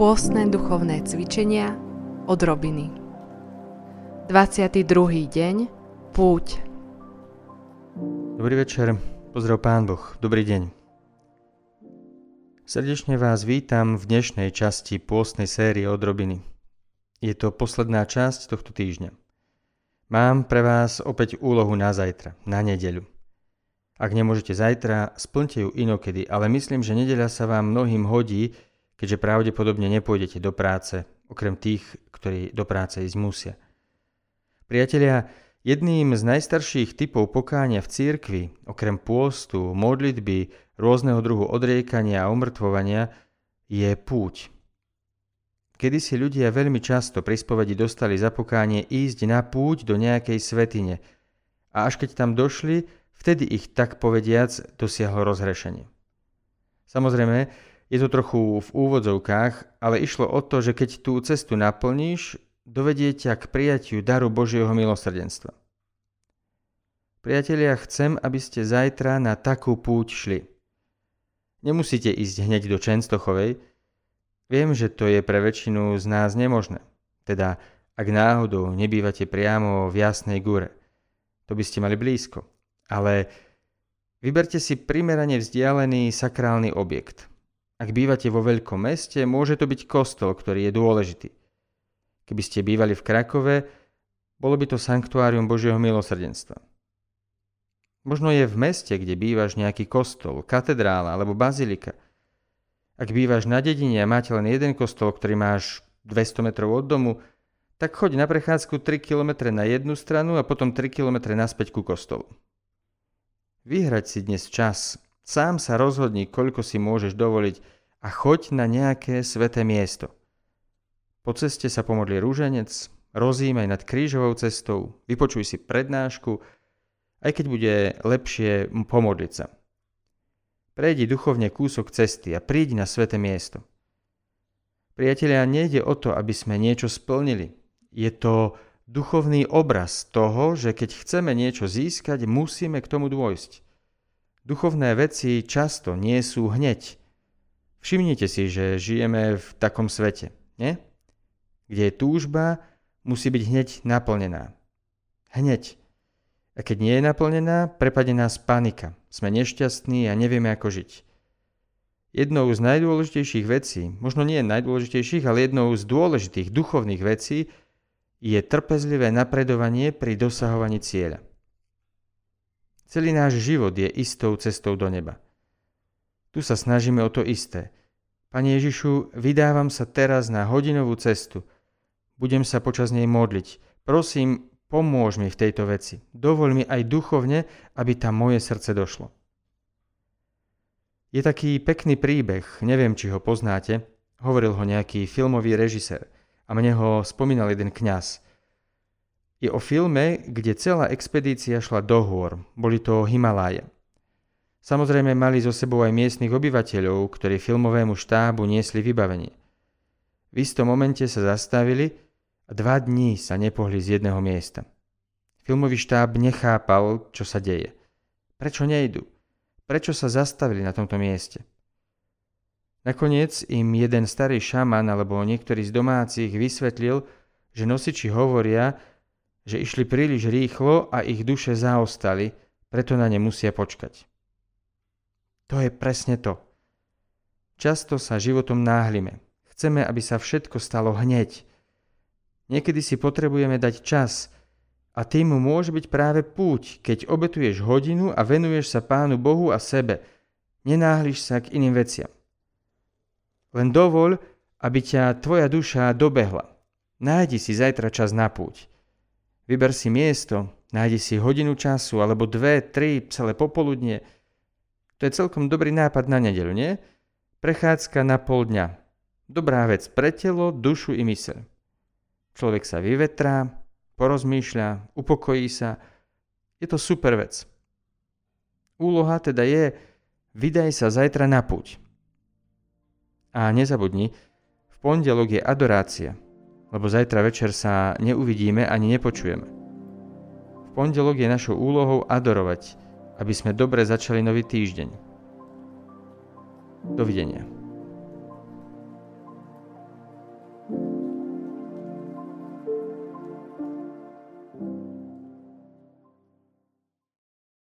Pôstne duchovné cvičenia, odrobiny. 22. deň, púť. Dobrý večer, pozdrav Pán Boh, dobrý deň. Srdečne vás vítam v dnešnej časti pôstnej série Odrobiny. Je to posledná časť tohto týždňa. Mám pre vás opäť úlohu na zajtra, na nedeľu. Ak nemôžete zajtra, splňte ju inokedy, ale myslím, že nedeľa sa vám mnohým hodí, keďže pravdepodobne nepôjdete do práce, okrem tých, ktorí do práce ísť musia. Priatelia, jedným z najstarších typov pokánia v cirkvi, okrem pôstu, modlitby, rôzneho druhu odriekania a umrtvovania, je púť. Kedysi ľudia veľmi často pri spovedi dostali za pokánie ísť na púť do nejakej svätyne a až keď tam došli, vtedy ich tak povediac dosiahlo rozhrešenie. Samozrejme, je to trochu v úvodzovkách, ale išlo o to, že keď tú cestu naplníš, dovedie ťa k prijatiu daru Božieho milosrdenstva. Priatelia, chcem, aby ste zajtra na takú púť šli. Nemusíte ísť hneď do Čenstochovej. Viem, že to je pre väčšinu z nás nemožné. Teda, ak náhodou nebývate priamo v Jasnej Gúre. To by ste mali blízko. Ale vyberte si primerane vzdialený sakrálny objekt. Ak bývate vo veľkom meste, môže to byť kostol, ktorý je dôležitý. Keby ste bývali v Krakove, bolo by to sanktuárium Božieho milosrdenstva. Možno je v meste, kde bývaš, nejaký kostol, katedrála alebo bazilika. Ak bývaš na dedine a máte len jeden kostol, ktorý máš 200 metrov od domu, tak choď na prechádzku 3 km na jednu stranu a potom 3 km naspäť ku kostolu. Vyhrať si dnes čas. Sám sa rozhodni, koľko si môžeš dovoliť a choď na nejaké sväté miesto. Po ceste sa pomodli rúženec, rozímaj nad krížovou cestou, vypočuj si prednášku, aj keď bude lepšie pomodliť sa. Prejdi duchovne kúsok cesty a príď na sväté miesto. Priatelia, nejde o to, aby sme niečo splnili. Je to duchovný obraz toho, že keď chceme niečo získať, musíme k tomu dôjsť. Duchovné veci často nie sú hneď. Všimnite si, že žijeme v takom svete, nie? Kde túžba musí byť hneď naplnená. Hneď. A keď nie je naplnená, prepadne nás panika. Sme nešťastní a nevieme, ako žiť. Jednou z najdôležitejších vecí, možno nie najdôležitejších, ale jednou z dôležitých duchovných vecí je trpezlivé napredovanie pri dosahovaní cieľa. Celý náš život je istou cestou do neba. Tu sa snažíme o to isté. Pane Ježišu, vydávam sa teraz na hodinovú cestu. Budem sa počas nej modliť. Prosím, pomôž mi v tejto veci. Dovoľ mi aj duchovne, aby tam moje srdce došlo. Je taký pekný príbeh, neviem, či ho poznáte. Hovoril ho nejaký filmový režisér a mne ho spomínal jeden kňaz. Je o filme, kde celá expedícia šla do hôr, boli to Himaláje. Samozrejme mali so sebou aj miestnych obyvateľov, ktorí filmovému štábu niesli vybavenie. V istom momente sa zastavili a 2 dní sa nepohli z jedného miesta. Filmový štáb nechápal, čo sa deje. Prečo nejdu? Prečo sa zastavili na tomto mieste? Nakoniec im jeden starý šaman alebo niektorý z domácich vysvetlil, že nosiči hovoria, že išli príliš rýchlo a ich duše zaostali, preto na ne musia počkať. To je presne to. Často sa životom náhlime. Chceme, aby sa všetko stalo hneď. Niekedy si potrebujeme dať čas a tým môže byť práve púť, keď obetuješ hodinu a venuješ sa Pánu Bohu a sebe. Nenáhliš sa k iným veciam. Len dovoľ, aby ťa tvoja duša dobehla. Nájdi si zajtra čas na púť. Vyber si miesto, nájdi si hodinu času, alebo 2, 3, celé popoludne. To je celkom dobrý nápad na nedeľu, nie? Prechádzka na pol dňa. Dobrá vec pre telo, dušu i myseľ. Človek sa vyvetrá, porozmýšľa, upokojí sa. Je to super vec. Úloha teda je, vydaj sa zajtra na púť. A nezabudni, v pondelok je adorácia. Lebo zajtra večer sa neuvidíme ani nepočujeme. V pondelok je našou úlohou adorovať, aby sme dobre začali nový týždeň. Dovidenia.